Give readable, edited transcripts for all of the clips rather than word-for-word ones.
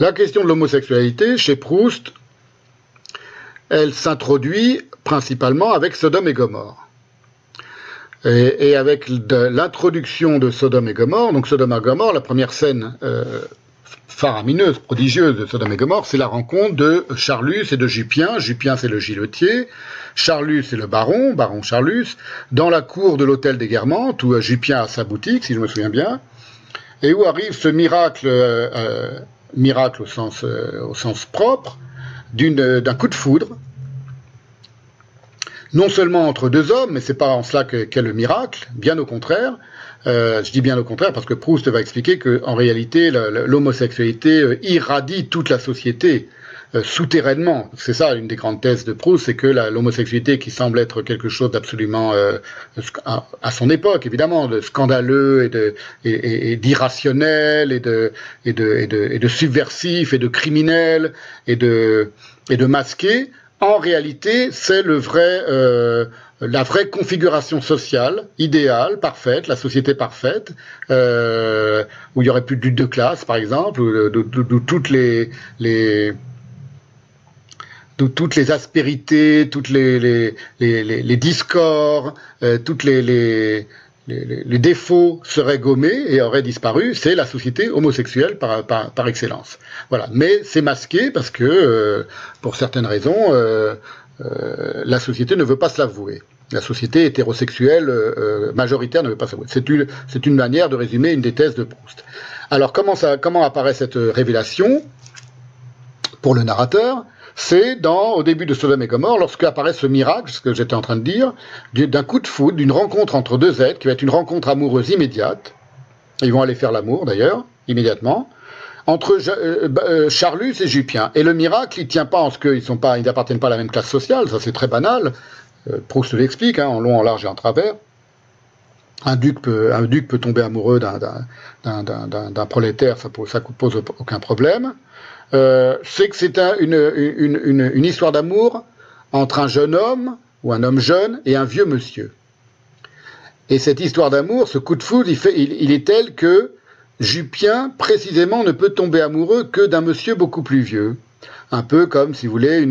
La question de l'homosexualité, chez Proust, elle s'introduit principalement avec Sodome et Gomorrhe. Et avec l'introduction de Sodome et Gomorrhe, donc Sodome et Gomorrhe, la première scène faramineuse, prodigieuse de Sodome et Gomorrhe, c'est la rencontre de Charlus et de Jupien. Jupien, c'est le giletier, Charlus, c'est le baron Charlus, dans la cour de l'hôtel des Guermantes, où Jupien a sa boutique, si je me souviens bien, et où arrive ce miracle, miracle au sens propre, d'un coup de foudre, non seulement entre deux hommes, mais c'est pas en cela qu'est le miracle, bien au contraire. Je dis bien au contraire parce que Proust va expliquer qu'en réalité, l'homosexualité irradie toute la société souterrainement. C'est ça une des grandes thèses de Proust, c'est que l'homosexualité qui semble être quelque chose d'absolument, à son époque évidemment, de scandaleux et d'irrationnel et de subversif et de criminel et de masqué, en réalité, c'est la vraie configuration sociale, idéale, parfaite, la société parfaite, où il n'y aurait plus de lutte de classe, par exemple, où toutes les aspérités, toutes les discords, tous les défauts seraient gommés et auraient disparu. C'est la société homosexuelle par excellence. Voilà. Mais c'est masqué parce que, pour certaines raisons, la société ne veut pas se l'avouer. La société hétérosexuelle majoritaire ne veut pas se l'avouer. C'est une manière de résumer une des thèses de Proust. Alors comment apparaît cette révélation pour le narrateur? C'est au début de Sodome et Gomorrhe, lorsque apparaît ce miracle, ce que j'étais en train de dire, d'un coup de foudre, d'une rencontre entre deux êtres, qui va être une rencontre amoureuse immédiate. Ils vont aller faire l'amour, d'ailleurs, immédiatement, entre Charlus et Jupien. Et le miracle, il ne tient pas en ce qu'ils n'appartiennent pas à la même classe sociale, ça c'est très banal, Proust l'explique, hein, en long, en large et en travers. Un duc peut tomber amoureux d'un prolétaire, ça pose aucun problème. C'est que c'est une histoire d'amour entre un jeune homme, ou un homme jeune, et un vieux monsieur. Et cette histoire d'amour, ce coup de foudre, il est tel que Jupien, précisément, ne peut tomber amoureux que d'un monsieur beaucoup plus vieux. Un peu comme, si vous voulez,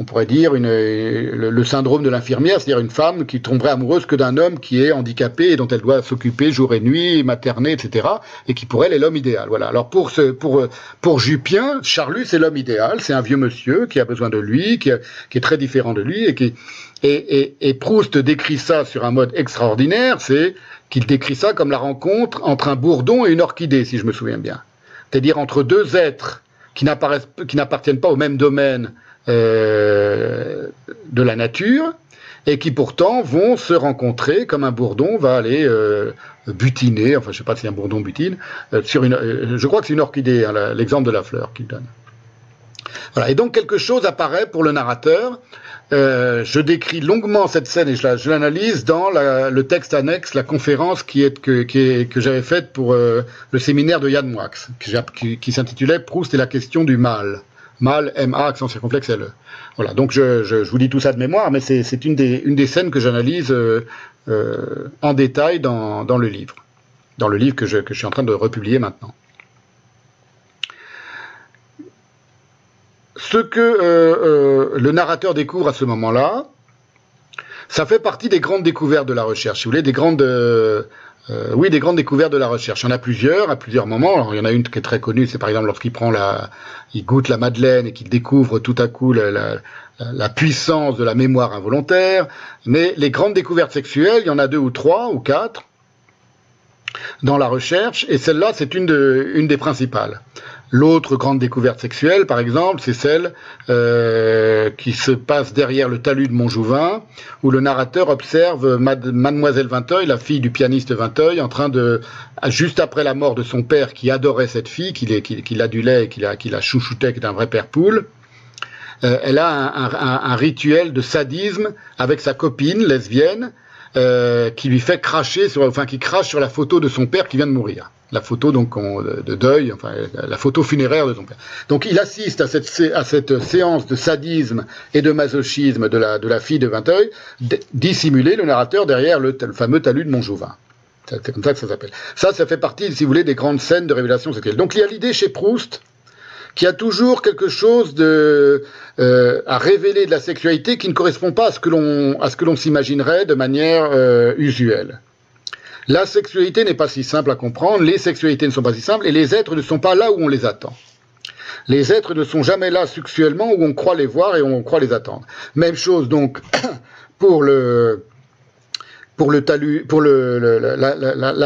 on pourrait dire le syndrome de l'infirmière, c'est-à-dire une femme qui tomberait amoureuse que d'un homme qui est handicapé et dont elle doit s'occuper jour et nuit, materner, etc., et qui pour elle est l'homme idéal. Voilà. Alors pour Jupien, Charlus est l'homme idéal, c'est un vieux monsieur qui a besoin de lui, qui est très différent de lui, et Proust décrit ça sur un mode extraordinaire, c'est qu'il décrit ça comme la rencontre entre un bourdon et une orchidée, si je me souviens bien. C'est-à-dire entre deux êtres qui n'appartiennent pas au même domaine de la nature, et qui pourtant vont se rencontrer comme un bourdon va aller butiner, enfin je ne sais pas si un bourdon butine, je crois que c'est une orchidée, hein, l'exemple de la fleur qu'il donne. Voilà, et donc quelque chose apparaît pour le narrateur. Je décris longuement cette scène et je l'analyse dans le texte annexe, la conférence que j'avais faite pour le séminaire de Yann Moix, qui s'intitulait « Proust et la question du mal ». Mal, M-A, accent circonflexe, L-E. Voilà, donc je vous dis tout ça de mémoire, mais c'est une des scènes que j'analyse en détail dans le livre. Dans le livre que je suis en train de republier maintenant. Ce que le narrateur découvre à ce moment-là, ça fait partie des grandes découvertes de la recherche. Si vous voulez, des grandes découvertes de la recherche. Il y en a plusieurs, à plusieurs moments. Alors, il y en a une qui est très connue, c'est par exemple lorsqu'il goûte la Madeleine et qu'il découvre tout à coup la puissance de la mémoire involontaire. Mais les grandes découvertes sexuelles, il y en a 2 ou 3 ou 4 dans la recherche, et celle-là, c'est une des principales. L'autre grande découverte sexuelle, par exemple, c'est celle qui se passe derrière le talus de Montjouvain, où le narrateur observe mademoiselle Vinteuil, la fille du pianiste Vinteuil, en train de, juste après la mort de son père, qui adorait cette fille, qui l'adulait et qui la chouchoutait, qui est un vrai père poule, elle a un rituel de sadisme avec sa copine lesbienne, qui lui fait cracher qui crache sur la photo de son père qui vient de mourir. La photo donc de deuil, enfin la photo funéraire de son père. Donc il assiste à cette séance de sadisme et de masochisme de la fille de Vinteuil, dissimulée, le narrateur, derrière le fameux talus de Montjouvain. C'est comme ça que ça s'appelle. Ça fait partie, si vous voulez, des grandes scènes de révélation sexuelle. Donc il y a l'idée chez Proust qui a toujours quelque chose à révéler de la sexualité qui ne correspond pas à ce que l'on s'imaginerait de manière usuelle. La sexualité n'est pas si simple à comprendre, les sexualités ne sont pas si simples, et les êtres ne sont pas là où on les attend. Les êtres ne sont jamais là sexuellement où on croit les voir et où on croit les attendre. Même chose donc pour la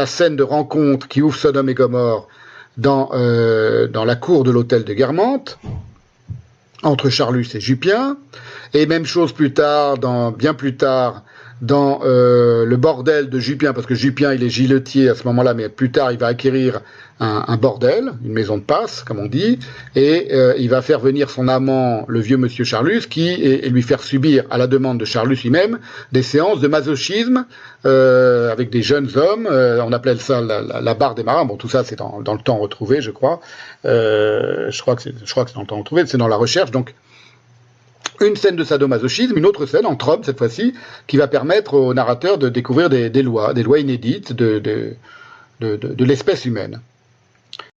scène de rencontre qui ouvre Sodome et Gomorrhe dans la cour de l'hôtel de Guermantes, entre Charlus et Jupien, et même chose plus tard, bien plus tard, dans le bordel de Jupien, parce que Jupien il est giletier à ce moment-là, mais plus tard il va acquérir un bordel, une maison de passe, comme on dit, et il va faire venir son amant, le vieux monsieur Charlus, et lui faire subir, à la demande de Charlus lui-même, des séances de masochisme avec des jeunes hommes, on appelle ça la barre des marins, bon tout ça c'est dans le temps retrouvé, je crois, je crois que c'est dans le temps retrouvé, c'est dans la recherche, donc une scène de sadomasochisme, une autre scène, entre hommes cette fois-ci, qui va permettre au narrateur de découvrir des lois inédites de l'espèce humaine.